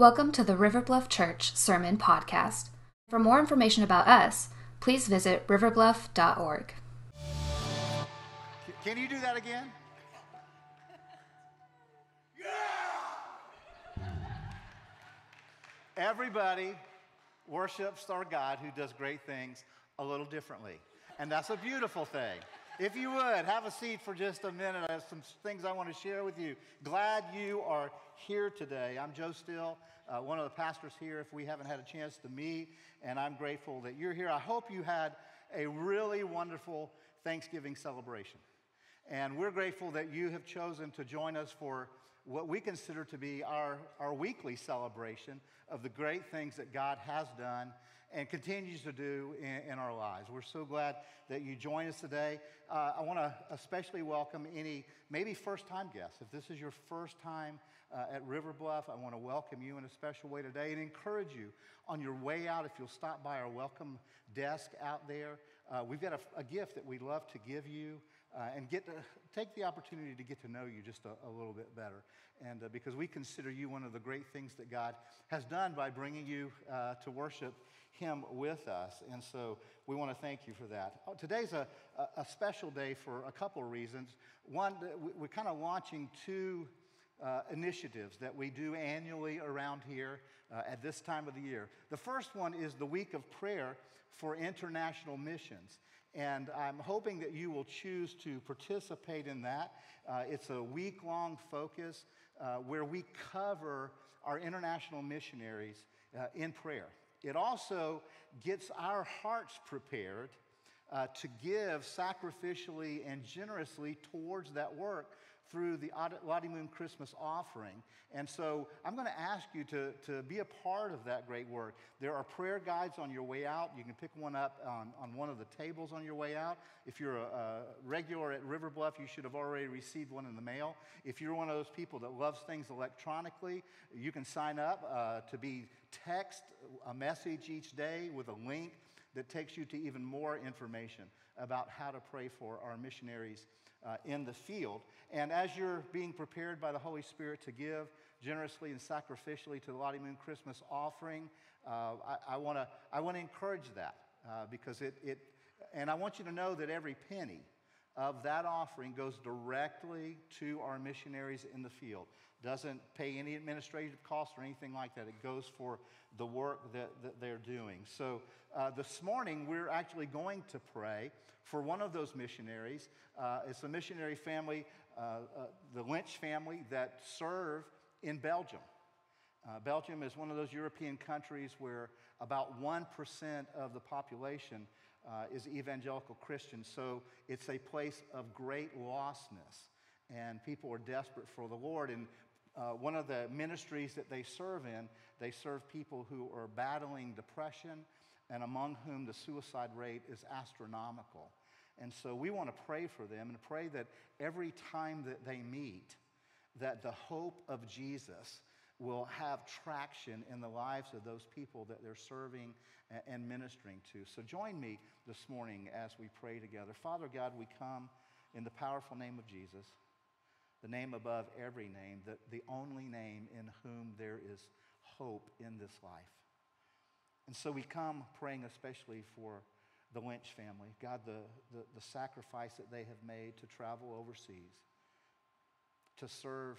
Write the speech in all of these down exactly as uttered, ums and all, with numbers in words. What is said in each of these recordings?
Welcome to the River Bluff Church Sermon Podcast. For more information about us, please visit river bluff dot org. Can you do that again? Yeah! Everybody worships our God who does great things a little differently, and that's a beautiful thing. If you would, have a seat for just a minute. I have some things I want to share with you. Glad you are here today. I'm Joe Still, uh, one of the pastors here, if we haven't had a chance to meet, and I'm grateful that you're here. I hope you had a really wonderful Thanksgiving celebration. And we're grateful that you have chosen to join us for what we consider to be our, our weekly celebration of the great things that God has done and continues to do in, in our lives. We're so glad that you joined us today. Uh, I want to especially welcome any maybe first-time guests. If this is your first time uh, at River Bluff, I want to welcome you in a special way today and encourage you on your way out, if you'll stop by our welcome desk out there. Uh, we've got a, a gift that we'd love to give you uh, and get to take the opportunity to get to know you just a, a little bit better. And uh, because we consider you one of the great things that God has done by bringing you uh, to worship Him with us, and so we want to thank you for that. Oh, today's a, a, a special day for a couple of reasons. One, we're kind of launching two uh, initiatives that we do annually around here uh, at this time of the year. The first one is the Week of Prayer for International Missions, and I'm hoping that you will choose to participate in that. Uh, it's a week-long focus uh, where we cover our international missionaries uh, in prayer. It also gets our hearts prepared uh, to give sacrificially and generously towards that work through the Lottie Moon Christmas Offering. And so I'm going to ask you to, to be a part of that great work. There are prayer guides on your way out. You can pick one up on, on one of the tables on your way out. If you're a, a regular at River Bluff, you should have already received one in the mail. If you're one of those people that loves things electronically, you can sign up uh, to be text a message each day with a link that takes you to even more information about how to pray for our missionaries Uh, in the field. And as you're being prepared by the Holy Spirit to give generously and sacrificially to the Lottie Moon Christmas Offering, uh, I, I want to I want to encourage that uh, because it it and I want you to know that every penny of that offering goes directly to our missionaries in the field. Doesn't pay any administrative costs or anything like that. It goes for the work that, that they're doing. So uh, this morning, we're actually going to pray for one of those missionaries. Uh, it's a missionary family, uh, uh, the Lynch family, that serve in Belgium. Uh, Belgium is one of those European countries where about one percent of the population uh, is evangelical Christian. So it's a place of great lostness, and people are desperate for the Lord. And Uh, one of the ministries that they serve in, they serve people who are battling depression and among whom the suicide rate is astronomical. And so we want to pray for them and pray that every time that they meet, that the hope of Jesus will have traction in the lives of those people that they're serving and ministering to. So join me this morning as we pray together. Father God, we come in the powerful name of Jesus, the name above every name, the, the only name in whom there is hope in this life. And so we come praying especially for the Lynch family. God, the, the, the sacrifice that they have made to travel overseas, to serve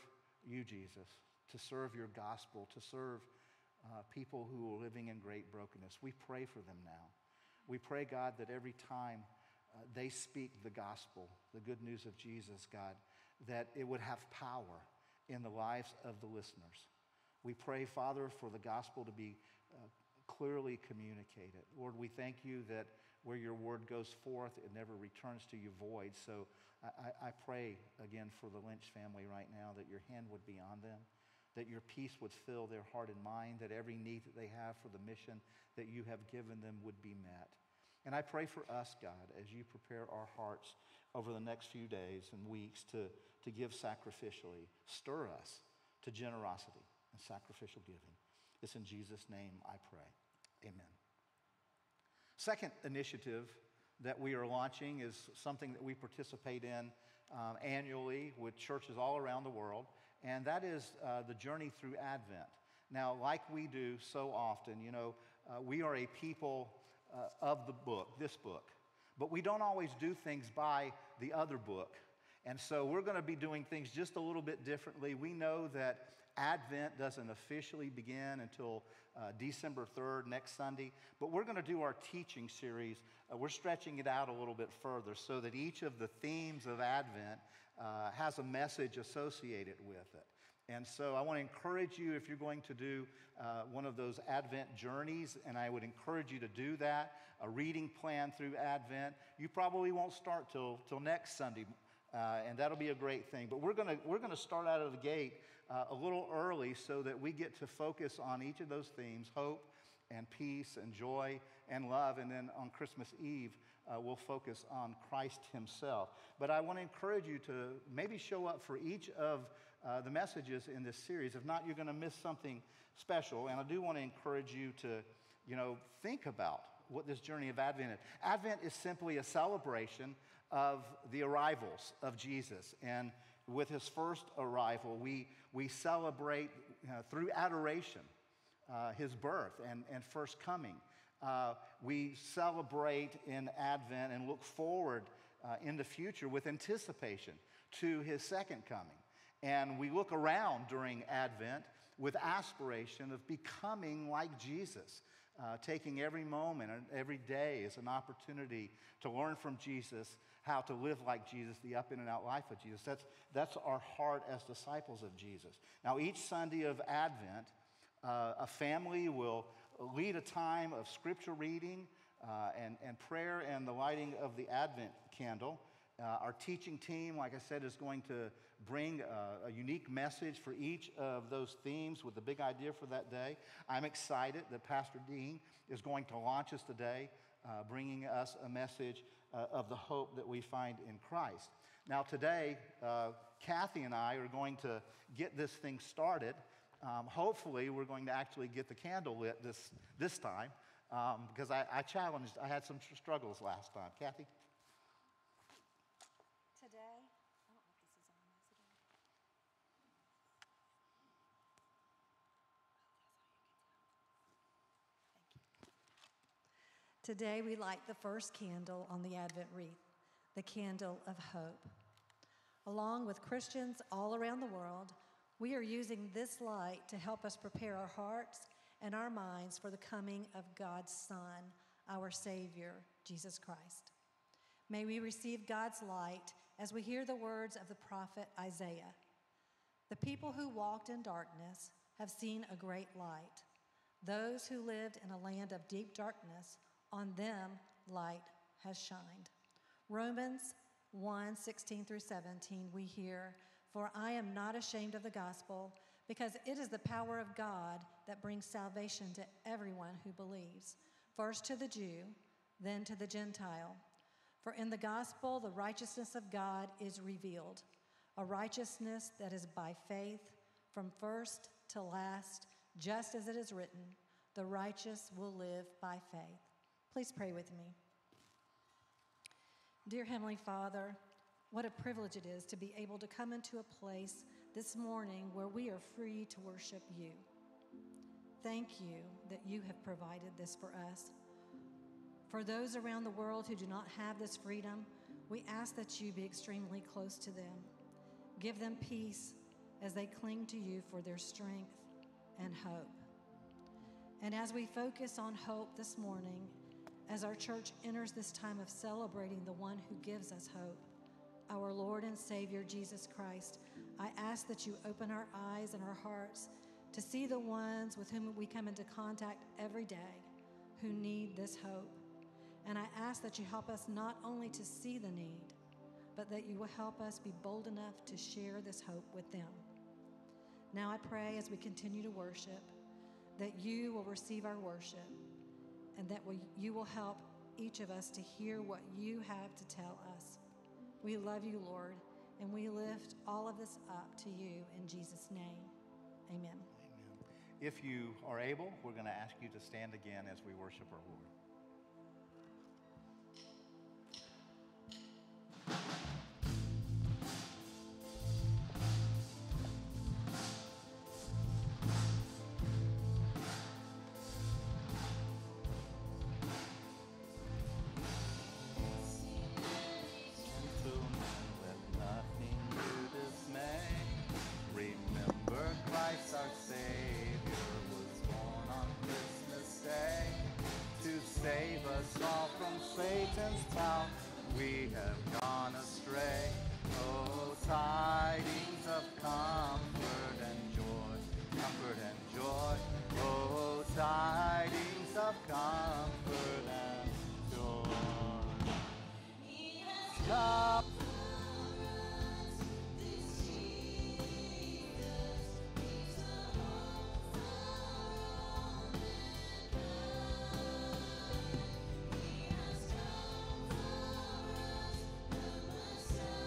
you, Jesus, to serve your gospel, to serve uh, people who are living in great brokenness. We pray for them now. We pray, God, that every time uh, they speak the gospel, the good news of Jesus, God, that it would have power in the lives of the listeners. We pray, Father, for the gospel to be uh, clearly communicated. Lord, we thank you that where your word goes forth, it never returns to you void. So I, I pray again for the Lynch family right now, that your hand would be on them, that your peace would fill their heart and mind, that every need that they have for the mission that you have given them would be met. And I pray for us, God, as you prepare our hearts over the next few days and weeks to, to give sacrificially. Stir us to generosity and sacrificial giving. It's in Jesus' name I pray. Amen. Second initiative that we are launching is something that we participate in um, annually with churches all around the world, and that is uh, the Journey Through Advent. Now, like we do so often, you know, uh, we are a people uh, of the book, this book, but we don't always do things by the other book. And so we're going to be doing things just a little bit differently. We know that Advent doesn't officially begin until uh, December third, next Sunday, but we're going to do our teaching series. Uh, we're stretching it out a little bit further so that each of the themes of Advent uh, has a message associated with it. And so I want to encourage you, if you're going to do uh, one of those Advent journeys, and I would encourage you to do that, a reading plan through Advent. You probably won't start till, till next Sunday. Uh, and that'll be a great thing. But we're gonna we're gonna start out of the gate uh, a little early so that we get to focus on each of those themes: hope and peace and joy and love. And then on Christmas Eve, uh, we'll focus on Christ himself. But I want to encourage you to maybe show up for each of uh, the messages in this series. If not, you're gonna miss something special. And I do want to encourage you to, you know, think about what this journey of Advent is. Advent is simply a celebration of the arrivals of Jesus. And with his first arrival, we, we celebrate uh, through adoration uh, his birth and, and first coming. Uh, we celebrate in Advent and look forward uh, in the future with anticipation to his second coming. And we look around during Advent with aspiration of becoming like Jesus. Uh, taking every moment and every day as an opportunity to learn from Jesus, how to live like Jesus, the up in and out life of Jesus. That's, that's our heart as disciples of Jesus. Now, each Sunday of Advent, uh, a family will lead a time of scripture reading uh, and, and prayer and the lighting of the Advent candle. Uh, our teaching team, like I said, is going to bring a, a unique message for each of those themes with the big idea for that day. I'm excited that Pastor Dean is going to launch us today, uh, bringing us a message uh, of the hope that we find in Christ. Now today, uh, Kathy and I are going to get this thing started. Um, hopefully, we're going to actually get the candle lit this, this time um, because I, I challenged, I had some struggles last time. Kathy? Today, I don't know if this is on, is it on? Thank you. Today we light the first candle on the Advent wreath, the candle of hope. Along with Christians all around the world, we are using this light to help us prepare our hearts and our minds for the coming of God's Son, our Savior, Jesus Christ. May we receive God's light as we hear the words of the prophet Isaiah. The people who walked in darkness have seen a great light. Those who lived in a land of deep darkness, on them light has shined. Romans one, sixteen through seventeen, we hear, "For I am not ashamed of the gospel, because it is the power of God that brings salvation to everyone who believes, first to the Jew, then to the Gentile. For in the gospel, the righteousness of God is revealed, a righteousness that is by faith from first to last, just as it is written, the righteous will live by faith." Please pray with me. Dear Heavenly Father, what a privilege it is to be able to come into a place this morning where we are free to worship you. Thank you that you have provided this for us. For those around the world who do not have this freedom, we ask that you be extremely close to them. Give them peace as they cling to you for their strength and hope. And as we focus on hope this morning, as our church enters this time of celebrating the one who gives us hope, our Lord and Savior, Jesus Christ, I ask that you open our eyes and our hearts to see the ones with whom we come into contact every day who need this hope. And I ask that you help us not only to see the need, but that you will help us be bold enough to share this hope with them. Now I pray as we continue to worship, that you will receive our worship and that we, you will help each of us to hear what you have to tell us. We love you, Lord, and we lift all of this up to you in Jesus' name. Amen. Amen. If you are able, we're going to ask you to stand again as we worship our Lord. mountains found, we have gone astray. Oh, tidings of comfort and joy, comfort and joy. Oh, tidings of comfort and joy. He has come for us, this Jesus, He's the hope for all mankind. He has come for us, the Messiah.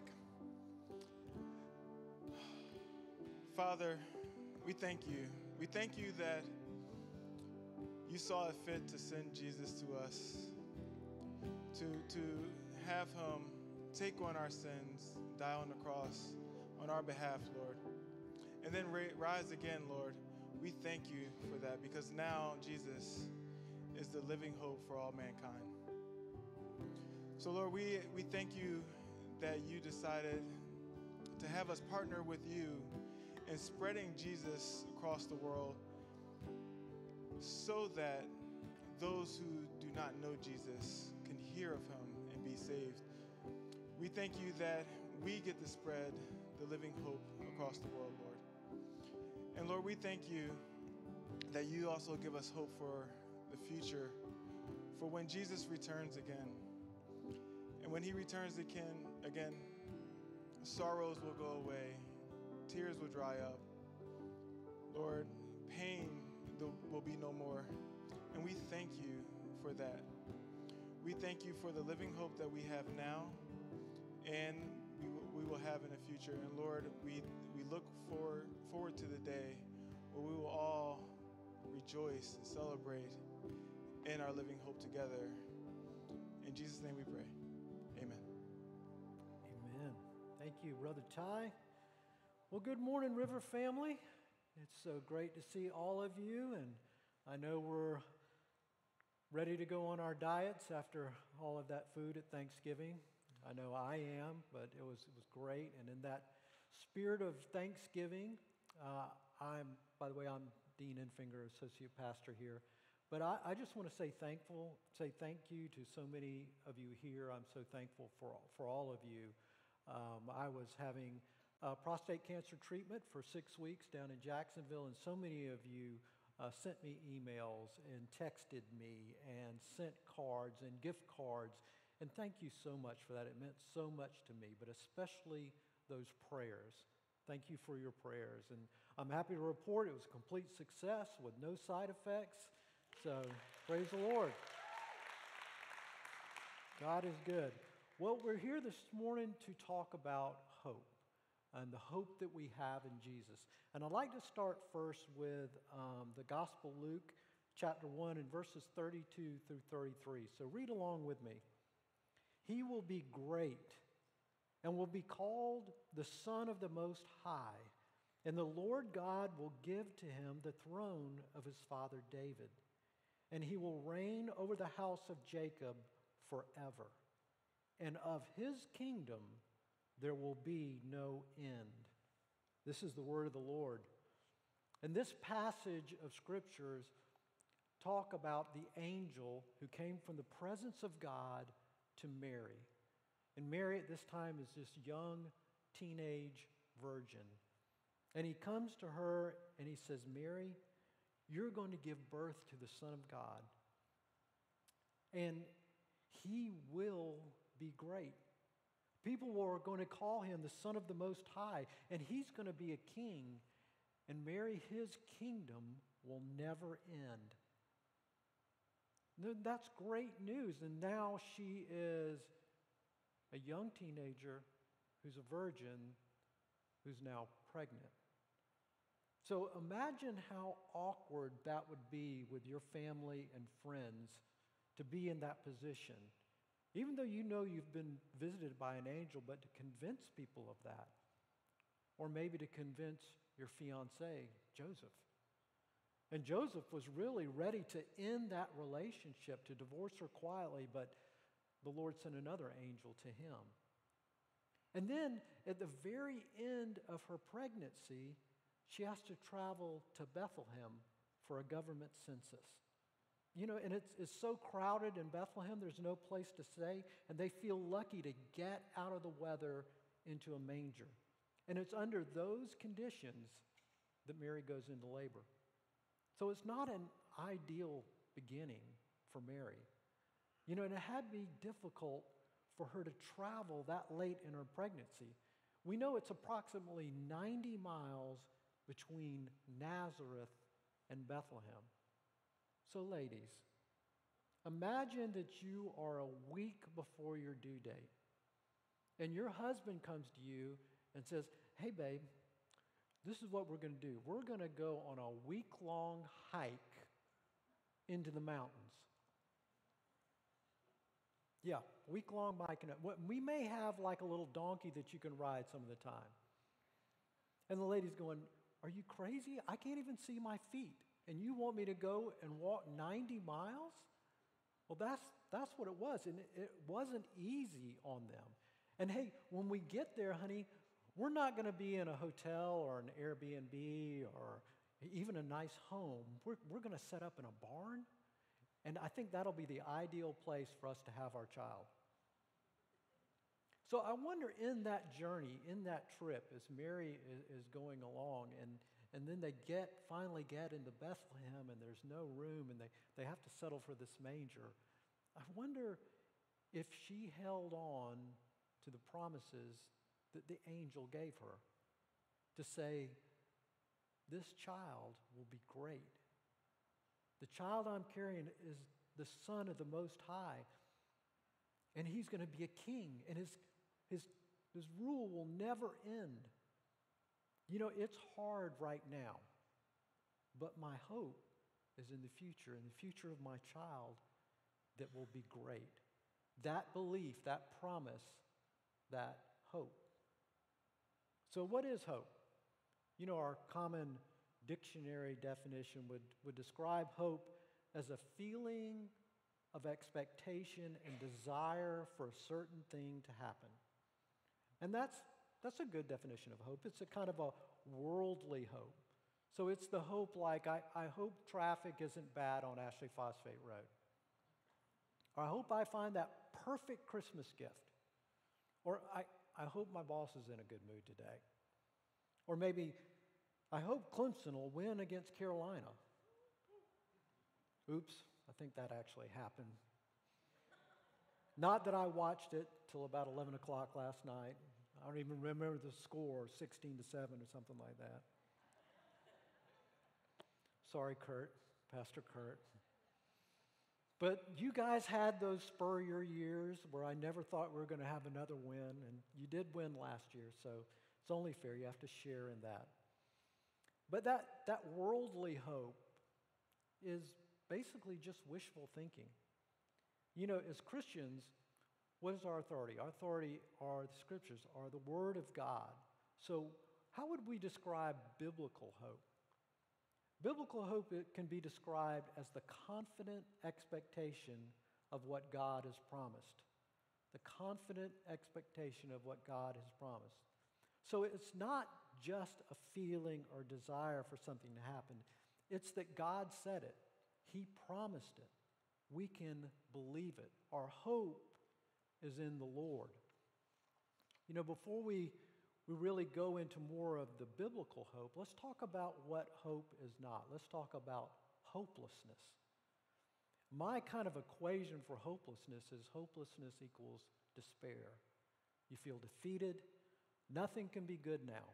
quick? Father, we thank you. We thank you that you saw it fit to send Jesus to us, to, to have him take on our sins, die on the cross on our behalf, Lord, and then rise again, Lord. We thank you for that, because now Jesus is the living hope for all mankind. So, Lord, we, we thank you that you decided to have us partner with you in spreading Jesus across the world so that those who do not know Jesus can hear of him and be saved. We thank you that we get to spread the living hope across the world, Lord. And Lord, we thank you that you also give us hope for the future, for when Jesus returns again. And when he returns again, again, sorrows will go away, tears will dry up. Lord, pain will be no more. And we thank you for that. We thank you for the living hope that we have now and we will have in the future. And Lord, we, we look forward, forward to the day where we will all rejoice and celebrate in our living hope together. In Jesus' name we pray. Amen. Amen. Thank you, Brother Ty. Well, good morning, River family. It's so great to see all of you, and I know we're ready to go on our diets after all of that food at Thanksgiving. I know I am, but it was it was great. And in that spirit of Thanksgiving, uh, I'm by the way, I'm Dean Infinger, associate pastor here. But I, I just want to say thankful, say thank you to so many of you here. I'm so thankful for all, for all of you. Um, I was having uh, prostate cancer treatment for six weeks down in Jacksonville, and so many of you uh, sent me emails and texted me and sent cards and gift cards. And thank you so much for that. It meant so much to me, but especially those prayers. Thank you for your prayers. And I'm happy to report it was a complete success with no side effects. So, praise the Lord. God is good. Well, we're here this morning to talk about hope and the hope that we have in Jesus. And I'd like to start first with um, the Gospel Luke, chapter one, and verses thirty-two through thirty-three. So, read along with me. He will be great and will be called the Son of the Most High, and the Lord God will give to him the throne of his father David. And he will reign over the house of Jacob forever. And of his kingdom there will be no end. This is the word of the Lord. And this passage of scriptures talk about the angel who came from the presence of God to Mary. And Mary at this time is this young teenage virgin. And he comes to her and he says, Mary, you're going to give birth to the Son of God, and he will be great. People are going to call him the Son of the Most High, and he's going to be a king, and Mary, his kingdom will never end. That's great news, and now she is a young teenager who's a virgin who's now pregnant. So imagine how awkward that would be with your family and friends to be in that position, even though you know you've been visited by an angel, but to convince people of that, or maybe to convince your fiancé, Joseph. And Joseph was really ready to end that relationship, to divorce her quietly, but the Lord sent another angel to him. And then at the very end of her pregnancy, she has to travel to Bethlehem for a government census. You know, and it's, it's so crowded in Bethlehem, there's no place to stay, and they feel lucky to get out of the weather into a manger. And it's under those conditions that Mary goes into labor. So it's not an ideal beginning for Mary. You know, and it had to be difficult for her to travel that late in her pregnancy. We know it's approximately ninety miles between Nazareth and Bethlehem. So ladies, imagine that you are a week before your due date and your husband comes to you and says, hey, babe, this is what we're going to do. We're going to go on a week-long hike into the mountains. Yeah, week-long hiking. We may have like a little donkey that you can ride some of the time. And the lady's going, are you crazy? I can't even see my feet. And you want me to go and walk ninety miles? Well, that's, that's what it was. And it, it wasn't easy on them. And hey, when we get there, honey, we're not going to be in a hotel or an Airbnb or even a nice home. We're, we're going to set up in a barn. And I think that'll be the ideal place for us to have our child. So I wonder in that journey, in that trip, as Mary is going along, and, and then they get finally get into Bethlehem, and there's no room, and they, they have to settle for this manger. I wonder if she held on to the promises that the angel gave her to say, this child will be great. The child I'm carrying is the Son of the Most High, and he's going to be a king, and his, his, his rule will never end. You know, it's hard right now, but my hope is in the future, in the future of my child that will be great. That belief, that promise, that hope. So what is hope? You know, our common dictionary definition would, would describe hope as a feeling of expectation and desire for a certain thing to happen. And that's, that's a good definition of hope. It's a kind of a worldly hope. So it's the hope like, I, I hope traffic isn't bad on Ashley Phosphate Road. Or I hope I find that perfect Christmas gift. Or I, I hope my boss is in a good mood today. Or maybe I hope Clemson will win against Carolina. Oops, I think that actually happened. Not that I watched it till about eleven o'clock last night. I don't even remember the score, sixteen to seven or something like that. Sorry, Kurt, Pastor Kurt. But you guys had those Spurrier years where I never thought we were going to have another win, and you did win last year, so it's only fair. You have to share in that. But that, that worldly hope is basically just wishful thinking. You know, as Christians, what is our authority? Our authority are the Scriptures, are the Word of God. So how would we describe biblical hope? Biblical hope, it can be described as the confident expectation of what God has promised. The confident expectation of what God has promised. So it's not just a feeling or desire for something to happen. It's that God said it. He promised it. We can believe it. Our hope is in the Lord. You know, before we, we really go into more of the biblical hope, let's talk about what hope is not. Let's talk about hopelessness. My kind of equation for hopelessness is hopelessness equals despair. You feel defeated. Nothing can be good now.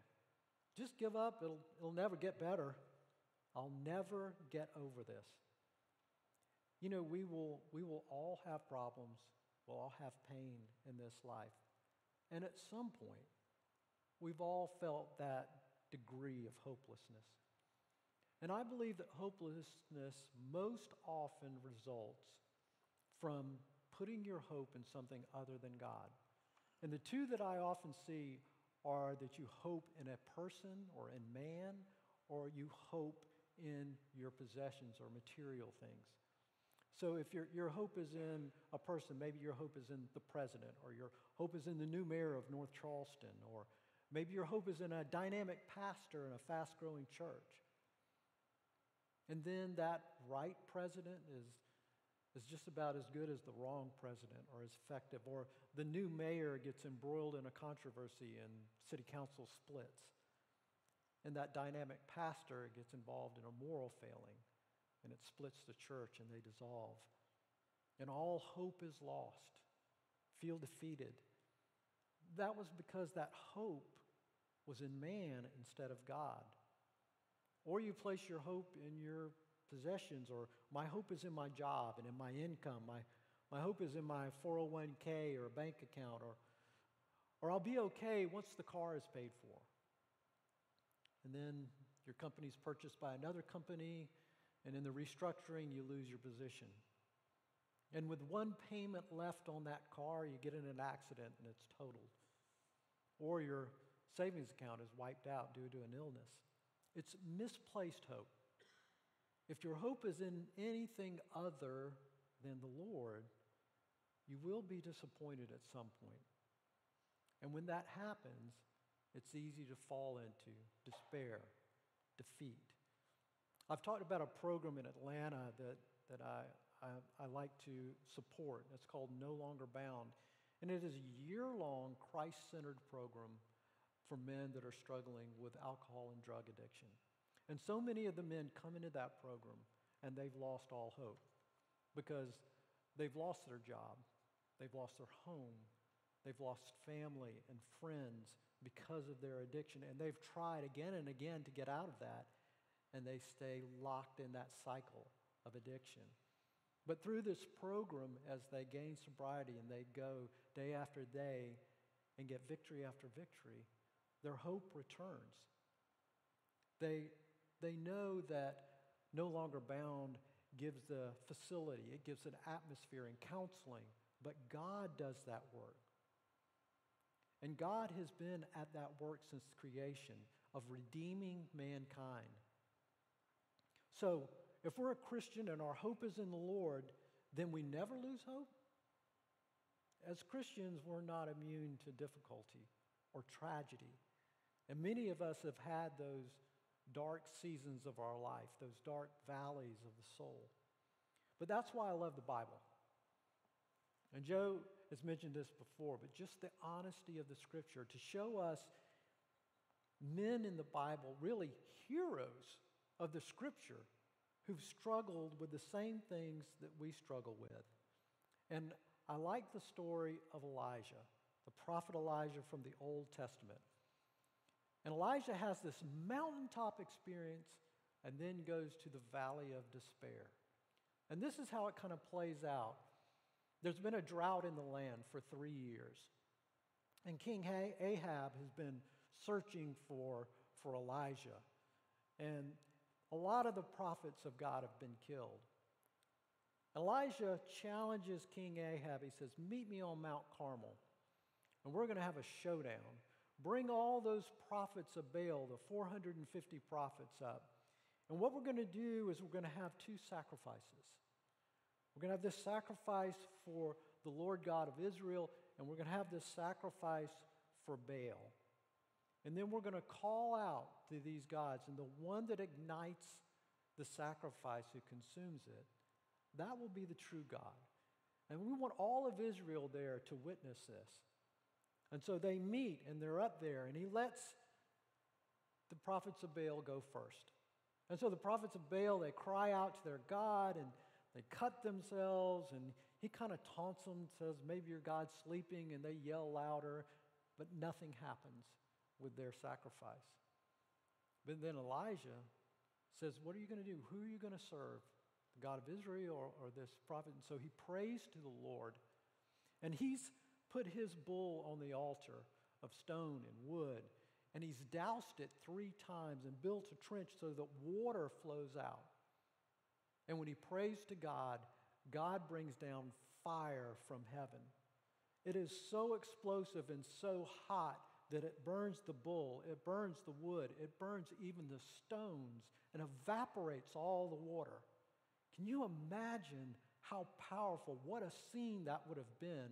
Just give up. It'll, it'll never get better. I'll never get over this. You know, we will, we will all have problems. We'll all have pain in this life. And at some point, we've all felt that degree of hopelessness. And I believe that hopelessness most often results from putting your hope in something other than God. And the two that I often see are that you hope in a person or in man, or you hope in your possessions or material things. So if your, your hope is in a person, maybe your hope is in the president, or your hope is in the new mayor of North Charleston, or maybe your hope is in a dynamic pastor in a fast-growing church. And then that right president is, is just about as good as the wrong president, or as effective, or the new mayor gets embroiled in a controversy and city council splits. And that dynamic pastor gets involved in a moral failing, and it splits the church, and they dissolve. And all hope is lost. Feel defeated. That was because that hope was in man instead of God. Or you place your hope in your possessions, or my hope is in my job and in my income. My, my hope is in my four oh one k or bank account, or Or I'll be okay once the car is paid for. And then your company's purchased by another company, and in the restructuring, you lose your position. And with one payment left on that car, you get in an accident and it's totaled. Or your savings account is wiped out due to an illness. It's misplaced hope. If your hope is in anything other than the Lord, you will be disappointed at some point. And when that happens, it's easy to fall into despair, defeat. I've talked about a program in Atlanta that, that I, I, I like to support. It's called No Longer Bound. And it is a year-long Christ-centered program for men that are struggling with alcohol and drug addiction. And so many of the men come into that program and they've lost all hope because they've lost their job, they've lost their home, they've lost family and friends because of their addiction, and they've tried again and again to get out of that, and they stay locked in that cycle of addiction. But through this program, as they gain sobriety and they go day after day and get victory after victory, their hope returns. They, they know that No Longer Bound gives the facility, it gives an atmosphere and counseling, but God does that work. And God has been at that work since creation of redeeming mankind. So if we're a Christian and our hope is in the Lord, then we never lose hope. As Christians, we're not immune to difficulty or tragedy. And many of us have had those dark seasons of our life, those dark valleys of the soul. But that's why I love the Bible. And Joe has mentioned this before, but just the honesty of the Scripture to show us men in the Bible, really heroes of the Scripture, who've struggled with the same things that we struggle with. And I like the story of Elijah, the prophet Elijah from the Old Testament. And Elijah has this mountaintop experience and then goes to the valley of despair. And this is how it kind of plays out. There's been a drought in the land for three years. And King Ahab has been searching for, for Elijah. And a lot of the prophets of God have been killed. Elijah challenges King Ahab. He says, meet me on Mount Carmel, and we're going to have a showdown. Bring all those prophets of Baal, the four hundred fifty prophets, up. And what we're going to do is we're going to have two sacrifices. We're going to have this sacrifice for the Lord God of Israel, and we're going to have this sacrifice for Baal. And then we're going to call out to these gods, and the one that ignites the sacrifice, who consumes it, that will be the true God. And we want all of Israel there to witness this. And so they meet, and they're up there, and he lets the prophets of Baal go first. And so the prophets of Baal, they cry out to their God, and they cut themselves, and he kind of taunts them, says, maybe your God's sleeping, and they yell louder, but nothing happens with their sacrifice. But then Elijah says, what are you going to do? Who are you going to serve, the God of Israel or, or this prophet? And so he prays to the Lord, and he's put his bull on the altar of stone and wood, and he's doused it three times and built a trench so that water flows out. And when he prays to God, God brings down fire from heaven. It is so explosive and so hot that it burns the bull, it burns the wood, it burns even the stones, and evaporates all the water. Can you imagine how powerful, what a scene that would have been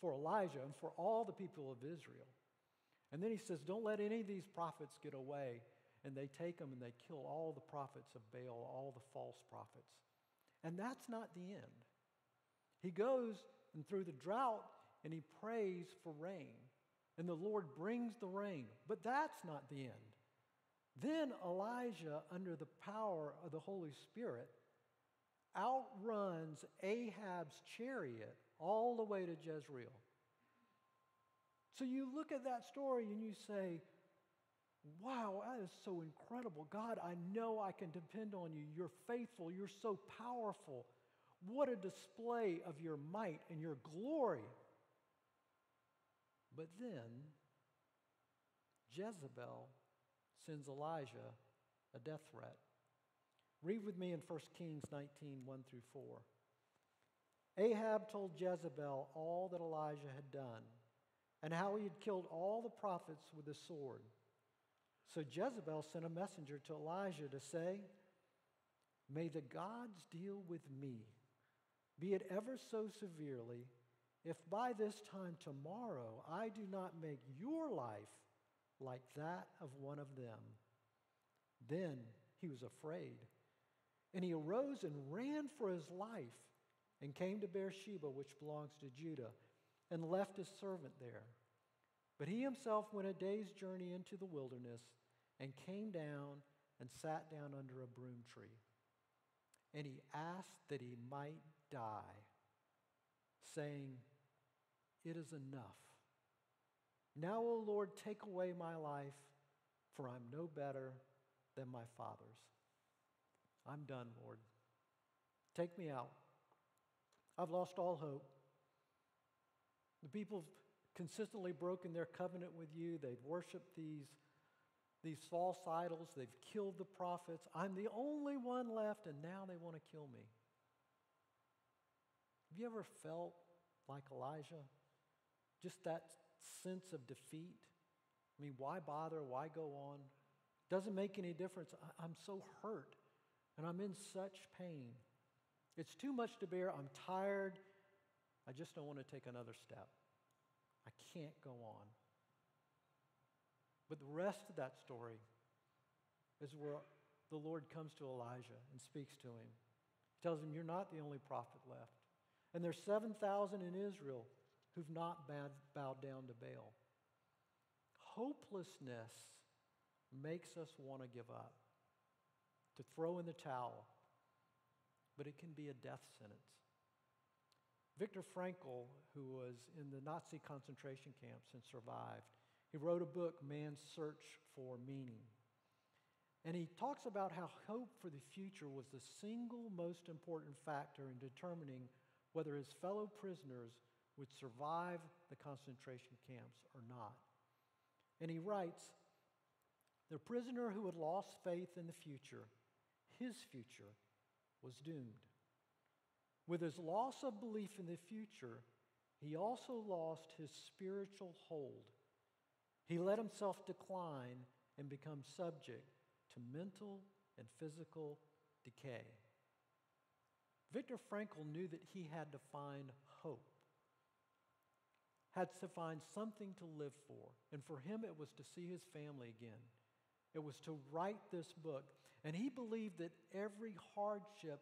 for Elijah and for all the people of Israel? And then he says, don't let any of these prophets get away. And they take them and they kill all the prophets of Baal, all the false prophets. And that's not the end. He goes and through the drought and he prays for rain. And the Lord brings the rain. But that's not the end. Then Elijah, under the power of the Holy Spirit, outruns Ahab's chariot all the way to Jezreel. So you look at that story and you say, wow, that is so incredible. God, I know I can depend on you. You're faithful. You're so powerful. What a display of your might and your glory. But then Jezebel sends Elijah a death threat. Read with me in First Kings nineteen, one through four. Ahab told Jezebel all that Elijah had done and how he had killed all the prophets with his sword. So Jezebel sent a messenger to Elijah to say, "May the gods deal with me, be it ever so severely, if by this time tomorrow I do not make your life like that of one of them." Then he was afraid, and he arose and ran for his life and came to Beersheba, which belongs to Judah, and left his servant there. But he himself went a day's journey into the wilderness and came down and sat down under a broom tree. And he asked that he might die, saying, "It is enough. Now, O Lord, take away my life, for I'm no better than my fathers. I'm done, Lord. Take me out. I've lost all hope. The people have consistently broken their covenant with you. They've worshiped these, these false idols. They've killed the prophets. I'm the only one left, and now they want to kill me." Have you ever felt like Elijah? Just that sense of defeat? I mean, why bother? Why go on? Doesn't make any difference. I'm so hurt, and I'm in such pain. It's too much to bear. I'm tired. I just don't want to take another step. I can't go on. But the rest of that story is where the Lord comes to Elijah and speaks to him. He tells him, "You're not the only prophet left. And there's seven thousand in Israel who've not bowed down to Baal." Hopelessness makes us want to give up, to throw in the towel. But it can be a death sentence. Viktor Frankl, who was in the Nazi concentration camps and survived, he wrote a book, Man's Search for Meaning. And he talks about how hope for the future was the single most important factor in determining whether his fellow prisoners would survive the concentration camps or not. And he writes, "The prisoner who had lost faith in the future, his future, was doomed. With his loss of belief in the future, he also lost his spiritual hold. He let himself decline and become subject to mental and physical decay." Viktor Frankl knew that he had to find hope, had to find something to live for. And for him, it was to see his family again. It was to write this book. And he believed that every hardship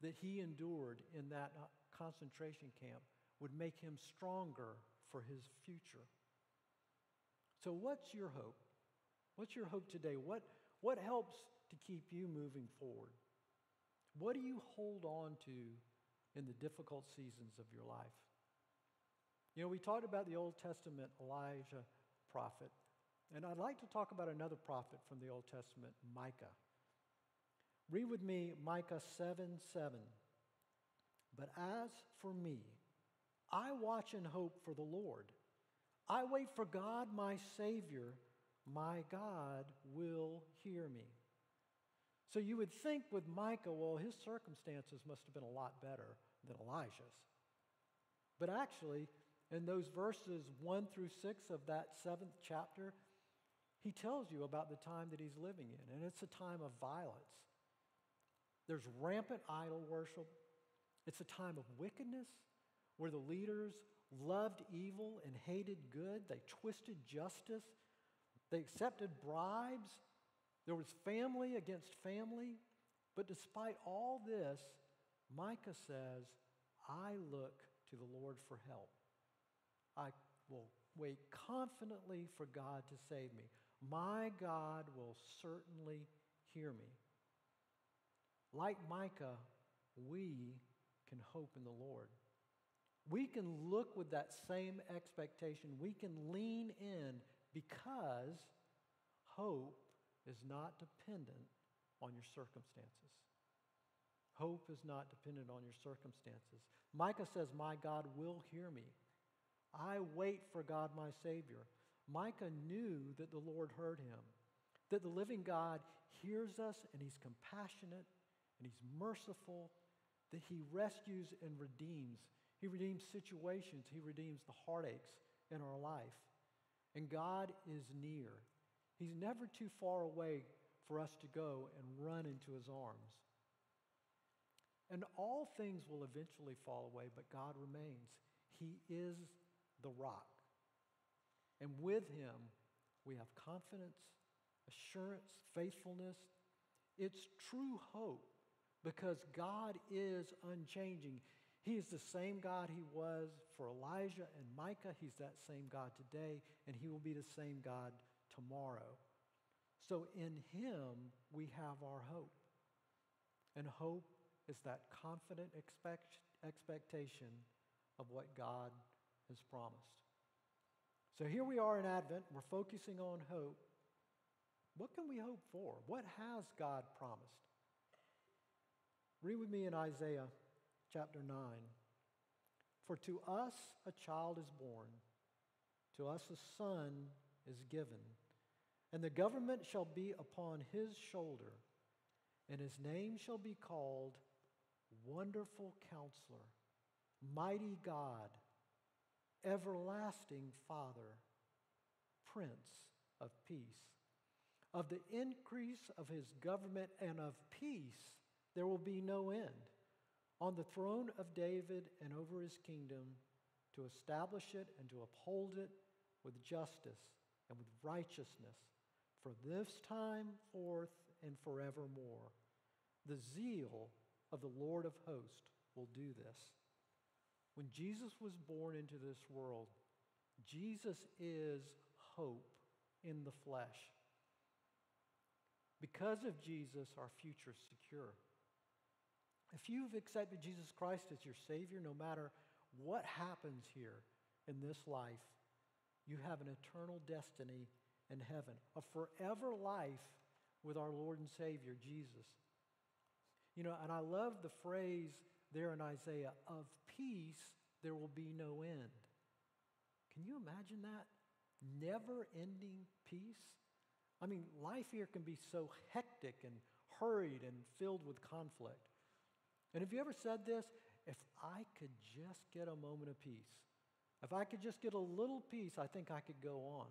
that he endured in that concentration camp would make him stronger for his future. So what's your hope? What's your hope today? What, what helps to keep you moving forward? What do you hold on to in the difficult seasons of your life? You know, we talked about the Old Testament Elijah prophet. And I'd like to talk about another prophet from the Old Testament, Micah. Read with me Micah seven, seven. "But as for me, I watch and hope for the Lord. I wait for God, my Savior. My God will hear me." So you would think with Micah, well, his circumstances must have been a lot better than Elijah's. But actually, in those verses one through six of that seventh chapter, he tells you about the time that he's living in, and it's a time of violence. There's rampant idol worship. It's a time of wickedness where the leaders loved evil and hated good. They twisted justice. They accepted bribes. There was family against family. But despite all this, Micah says, "I look to the Lord for help. I will wait confidently for God to save me. My God will certainly hear me." Like Micah, we can hope in the Lord. We can look with that same expectation. We can lean in because hope is not dependent on your circumstances. Hope is not dependent on your circumstances. Micah says, "My God will hear me." I wait for God my Savior. Micah knew that the Lord heard him, that the living God hears us and he's compassionate and he's merciful, that he rescues and redeems. He redeems situations. He redeems the heartaches in our life. And God is near. He's never too far away for us to go and run into his arms. And all things will eventually fall away, but God remains. He is the rock. And with him, we have confidence, assurance, faithfulness. It's true hope because God is unchanging. He is the same God he was for Elijah and Micah. He's that same God today, and he will be the same God tomorrow. So in him, we have our hope. And hope is that confident expect, expectation of what God has promised. So here we are in Advent. We're focusing on hope. What can we hope for? What has God promised? Read with me in Isaiah chapter nine. For to us a child is born, to us a son is given, and the government shall be upon his shoulder, and his name shall be called Wonderful Counselor, Mighty God, Everlasting Father, Prince of Peace. Of the increase of his government and of peace there will be no end, on the throne of David and over his kingdom, to establish it and to uphold it with justice and with righteousness, for this time forth and forevermore. The zeal of the Lord of hosts will do this. When Jesus was born into this world, Jesus is hope in the flesh. Because of Jesus, our future is secure. If you've accepted Jesus Christ as your Savior, no matter what happens here in this life, you have an eternal destiny in heaven, a forever life with our Lord and Savior, Jesus. You know, and I love the phrase there in Isaiah, of peace there will be no end. Can you imagine that? Never-ending peace? I mean, life here can be so hectic and hurried and filled with conflict. And have you ever said this? If I could just get a moment of peace, if I could just get a little peace, I think I could go on.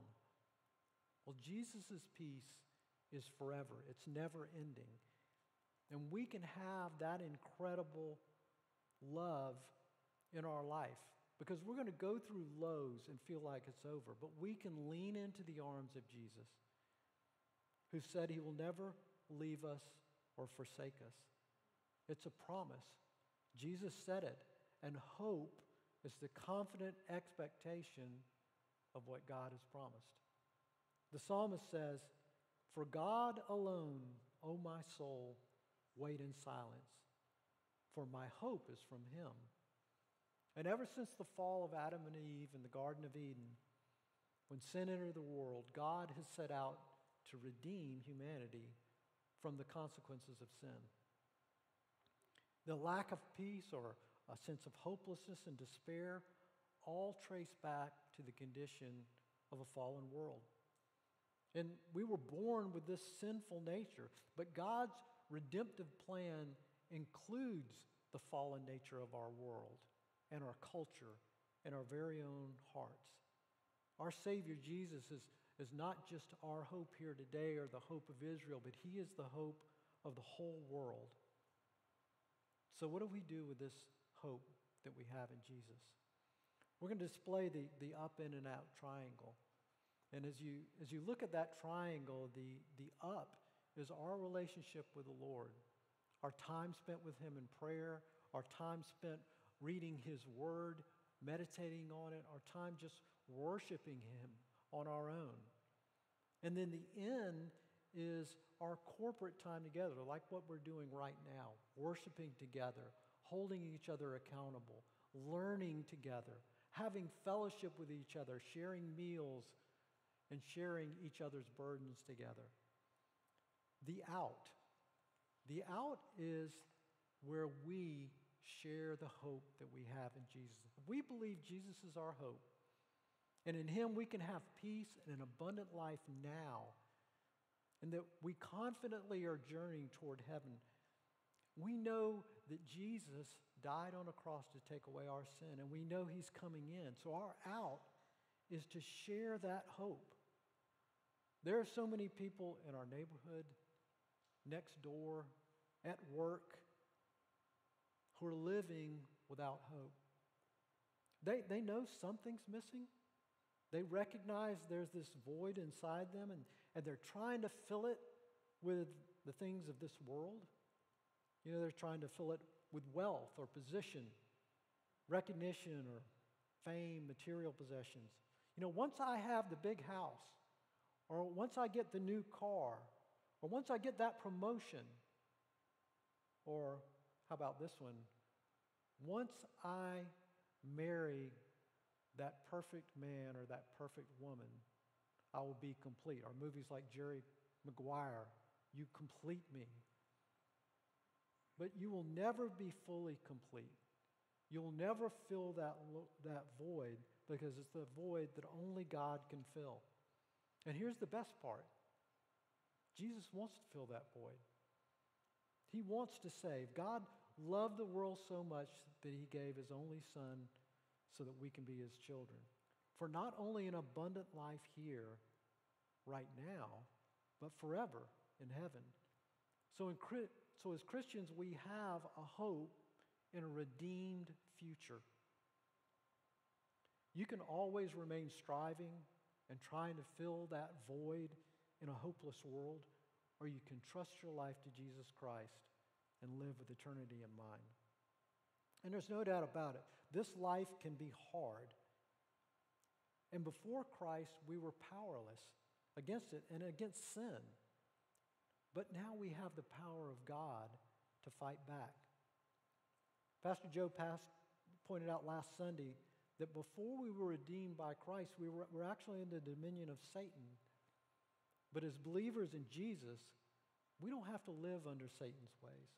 Well, Jesus' peace is forever. It's never ending. And we can have that incredible love in our life because we're going to go through lows and feel like it's over, but we can lean into the arms of Jesus, who said he will never leave us or forsake us. It's a promise. Jesus said it, and hope is the confident expectation of what God has promised. The psalmist says, for God alone, O my soul, wait in silence, for my hope is from him. And ever since the fall of Adam and Eve in the Garden of Eden, when sin entered the world, God has set out to redeem humanity from the consequences of sin. The lack of peace or a sense of hopelessness and despair all trace back to the condition of a fallen world. And we were born with this sinful nature, but God's redemptive plan includes the fallen nature of our world and our culture and our very own hearts. Our Savior Jesus is, is not just our hope here today or the hope of Israel, but he is the hope of the whole world. So what do we do with this hope that we have in Jesus? We're going to display the, the up, in, and out triangle. And as you, as you look at that triangle, the, the up is our relationship with the Lord, our time spent with him in prayer, our time spent reading his word, meditating on it, our time just worshiping him on our own. And then the in is our corporate time together, like what we're doing right now, worshiping together, holding each other accountable, learning together, having fellowship with each other, sharing meals, and sharing each other's burdens together. The out. The out is where we share the hope that we have in Jesus. If we believe Jesus is our hope, And in him we can have peace and an abundant life now, and that we confidently are journeying toward heaven. We know that Jesus died on a cross to take away our sin, and we know he's coming in. So our out is to share that hope. There are so many people in our neighborhood, next door, at work, who are living without hope. They, they know something's missing. They recognize there's this void inside them, and, and they're trying to fill it with the things of this world. You know, they're trying to fill it with wealth or position, recognition or fame, material possessions. You know, once I have the big house, or once I get the new car, or once I get that promotion, or how about this one? Once I marry that perfect man or that perfect woman, I will be complete. Or movies like Jerry Maguire, you complete me. But you will never be fully complete. You'll never fill that, that void, because it's the void that only God can fill. And here's the best part. Jesus wants to fill that void. He wants to save. God loved the world so much that he gave his only son so that we can be his children. For not only an abundant life here, right now, but forever in heaven. So in So as Christians, we have a hope in a redeemed future. You can always remain striving and trying to fill that void in a hopeless world, or you can trust your life to Jesus Christ and live with eternity in mind. And there's no doubt about it. This life can be hard. And before Christ, we were powerless against it and against sin. But now we have the power of God to fight back. Pastor Joe passed, pointed out last Sunday that before we were redeemed by Christ, we were, were actually in the dominion of Satan. But as believers in Jesus, we don't have to live under Satan's ways.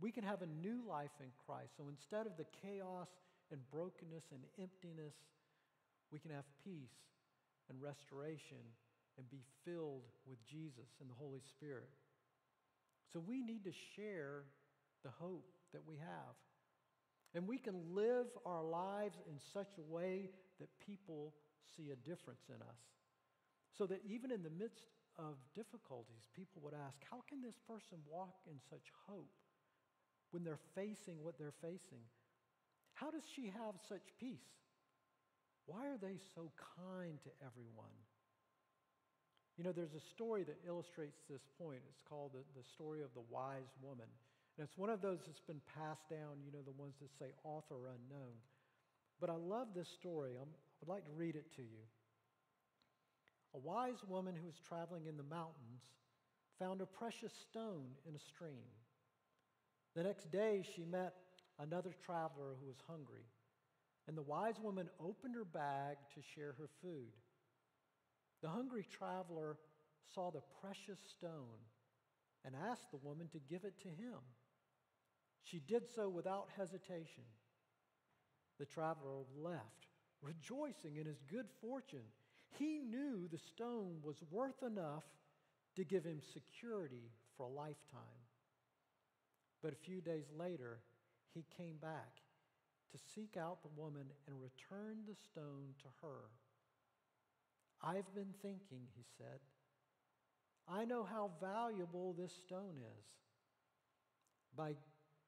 We can have a new life in Christ. So instead of the chaos and brokenness and emptiness, we can have peace and restoration and be filled with Jesus and the Holy Spirit. So we need to share the hope that we have. And we can live our lives in such a way that people see a difference in us. So that even in the midst of difficulties, people would ask, how can this person walk in such hope when they're facing what they're facing? How does she have such peace? Why are they so kind to everyone? You know, there's a story that illustrates this point. It's called the, the story of the wise woman. And it's one of those that's been passed down, you know, the ones that say author unknown. But I love this story. I'm, I would like to read it to you. A wise woman who was traveling in the mountains found a precious stone in a stream. The next day she met another traveler who was hungry. And the wise woman opened her bag to share her food. The hungry traveler saw the precious stone and asked the woman to give it to him. She did so without hesitation. The traveler left, rejoicing in his good fortune. He knew the stone was worth enough to give him security for a lifetime. But a few days later, he came back to seek out the woman and returned the stone to her. I've been thinking, he said. I know how valuable this stone is, by,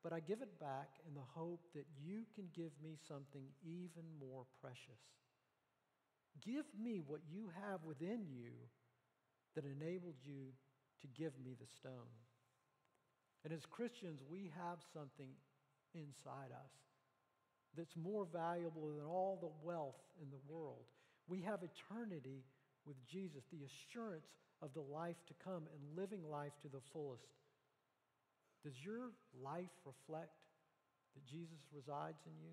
but I give it back in the hope that you can give me something even more precious. Give me what you have within you that enabled you to give me the stone. And as Christians, we have something inside us that's more valuable than all the wealth in the world. We have eternity with Jesus, the assurance of the life to come and living life to the fullest. Does your life reflect that Jesus resides in you?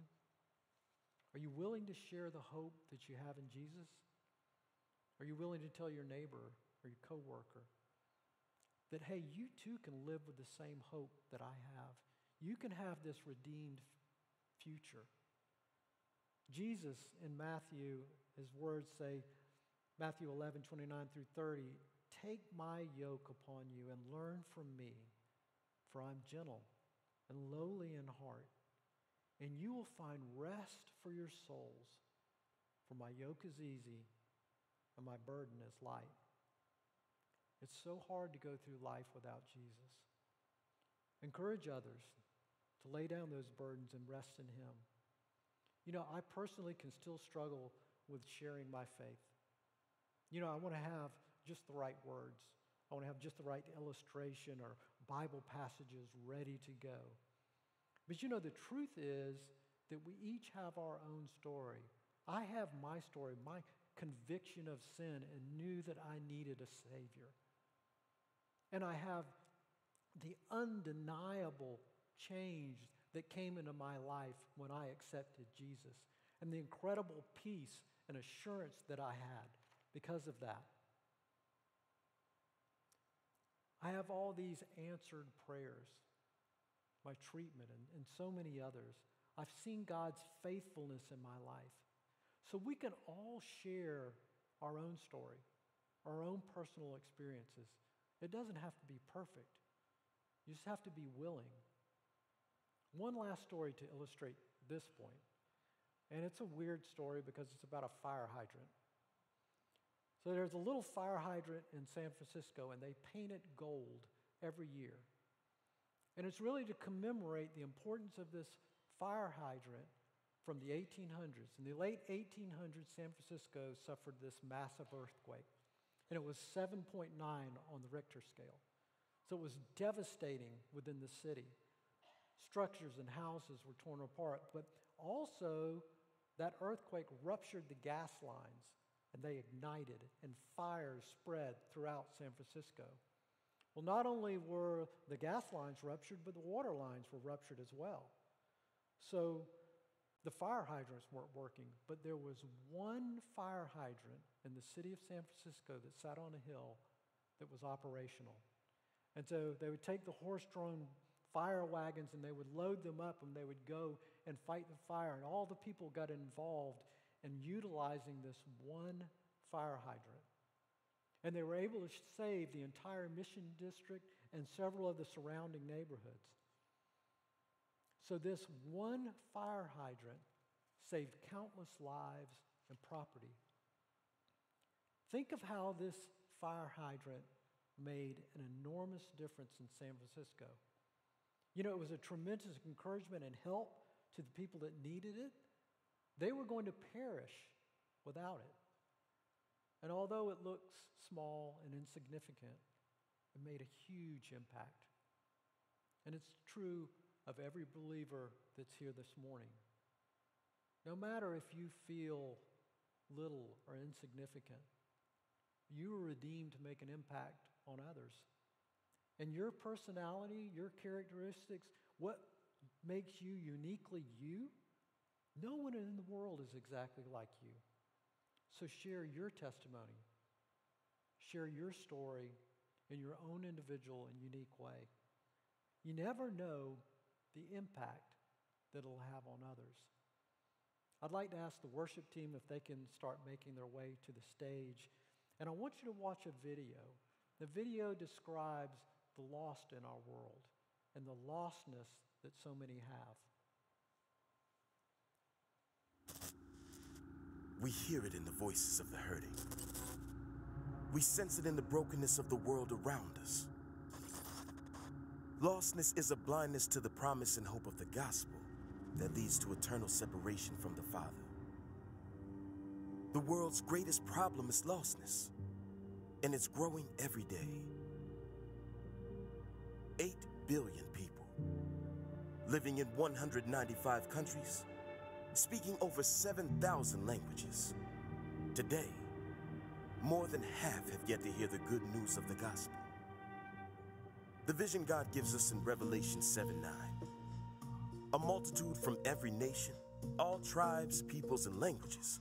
Are you willing to share the hope that you have in Jesus? Are you willing to tell your neighbor or your coworker that, hey, you too can live with the same hope that I have? You can have this redeemed future. Jesus in Matthew His words say, Matthew eleven, twenty-nine through thirty, take my yoke upon you and learn from me, for I'm gentle and lowly in heart, and you will find rest for your souls, for my yoke is easy and my burden is light. It's so hard to go through life without Jesus. Encourage others to lay down those burdens and rest in him. You know, I personally can still struggle with sharing my faith. You know, I want to have just the right words. I want to have just the right illustration or Bible passages ready to go. But you know, the truth is that we each have our own story. I have my story, my conviction of sin, and knew that I needed a Savior. And I have the undeniable change that came into my life when I accepted Jesus, and the incredible peace and assurance that I had because of that. I have all these answered prayers, my treatment, and, and so many others. I've seen God's faithfulness in my life. So we can all share our own story, our own personal experiences. It doesn't have to be perfect. You just have to be willing. One last story to illustrate this point, and it's a weird story because it's about a fire hydrant. So there's a little fire hydrant in San Francisco, and they paint it gold every year. And it's really to commemorate the importance of this fire hydrant from the eighteen hundreds. In the late eighteen hundreds, San Francisco suffered this massive earthquake, and it was seven point nine on the Richter scale. So it was devastating within the city. Structures and houses were torn apart, but also that earthquake ruptured the gas lines, and they ignited, and fires spread throughout San Francisco. Well, not only were the gas lines ruptured, but the water lines were ruptured as well. So the fire hydrants weren't working, but there was one fire hydrant in the city of San Francisco that sat on a hill that was operational. And so they would take the horse-drawn fire wagons, and they would load them up, and they would go and fight the fire. And all the people got involved in utilizing this one fire hydrant. And they were able to save the entire Mission District and several of the surrounding neighborhoods. So this one fire hydrant saved countless lives and property. Think of how this fire hydrant made an enormous difference in San Francisco. You know, it was a tremendous encouragement and help to the people that needed it. They were going to perish without it. And although it looks small and insignificant, it made a huge impact. And it's true of every believer that's here this morning. No matter if you feel little or insignificant, you were redeemed to make an impact on others. And your personality, your characteristics, what makes you uniquely you, no one in the world is exactly like you. So share your testimony. Share your story in your own individual and unique way. You never know the impact that it'll have on others. I'd like to ask the worship team if they can start making their way to the stage. And I want you to watch a video. The video describes the lost in our world and the lostness that so many have. We hear it in the voices of the hurting. We sense it in the brokenness of the world around us. Lostness is a blindness to the promise and hope of the gospel that leads to eternal separation from the Father. The world's greatest problem is lostness, and it's growing every day. Eight billion people, living in one hundred ninety-five countries, speaking over seven thousand languages. Today, more than half have yet to hear the good news of the gospel. The vision God gives us in Revelation seven nine, a multitude from every nation, all tribes, peoples, and languages,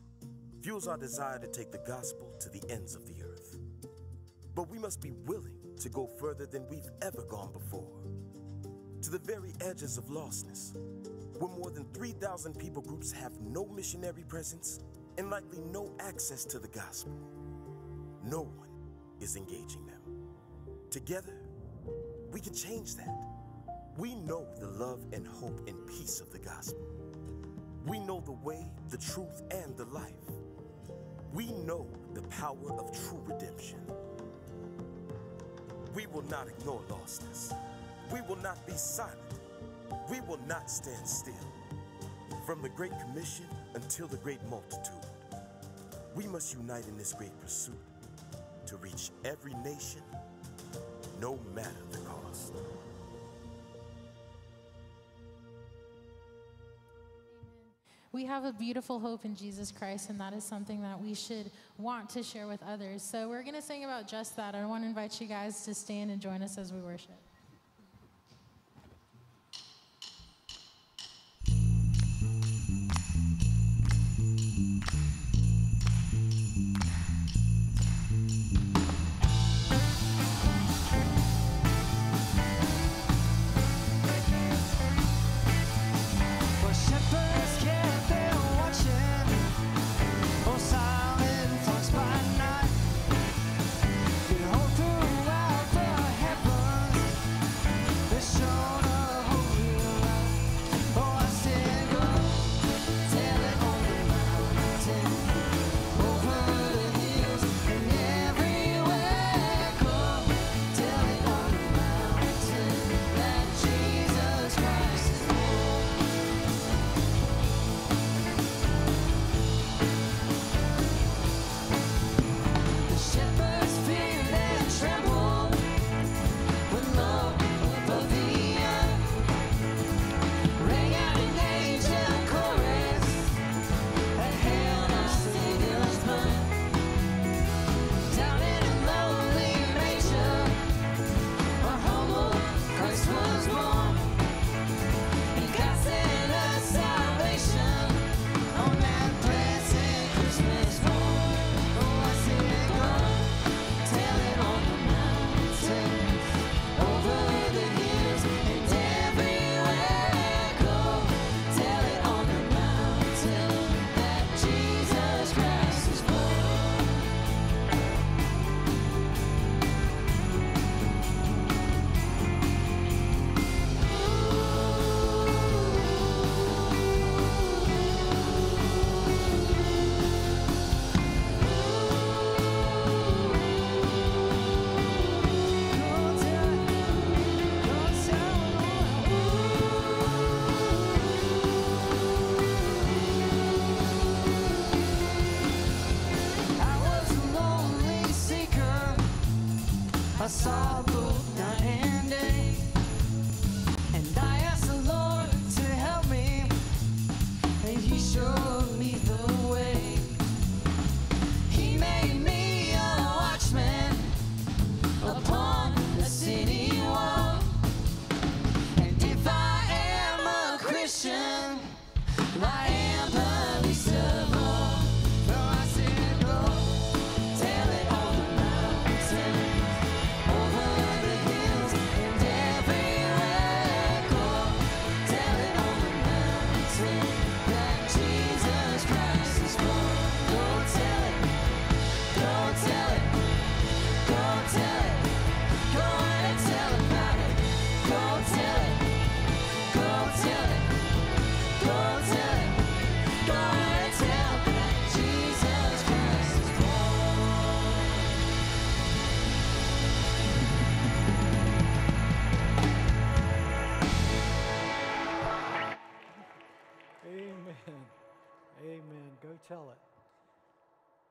fuels our desire to take the gospel to the ends of the earth. But we must be willing to go further than we've ever gone before, to the very edges of lostness, where more than three thousand people groups have no missionary presence and likely no access to the gospel. No one is engaging them. Together, we can change that. We know the love and hope and peace of the gospel. We know the way, the truth, and the life. We know the power of true redemption. We will not ignore lostness. We will not be silent. We will not stand still. From the Great Commission until the great multitude, we must unite in this great pursuit to reach every nation, no matter the cost. We have a beautiful hope in Jesus Christ, and that is something that we should want to share with others. So we're going to sing about just that. I want to invite you guys to stand and join us as we worship.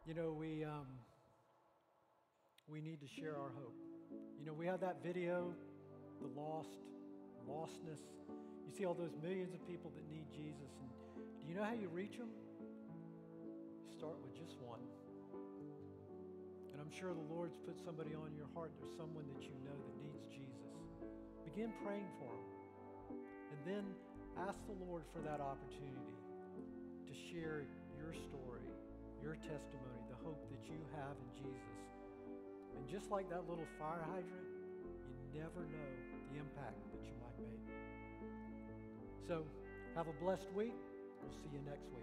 You know, we um, we need to share our hope. You know, we have that video, the lost, lostness. You see all those millions of people that need Jesus. And do you know how you reach them? You start with just one. And I'm sure the Lord's put somebody on your heart. There's someone that you know that needs Jesus. Begin praying for them. And then ask the Lord for that opportunity to share your story, your testimony, the hope that you have in Jesus. And just like that little fire hydrant, you never know the impact that you might make. So have a blessed week. We'll see you next week.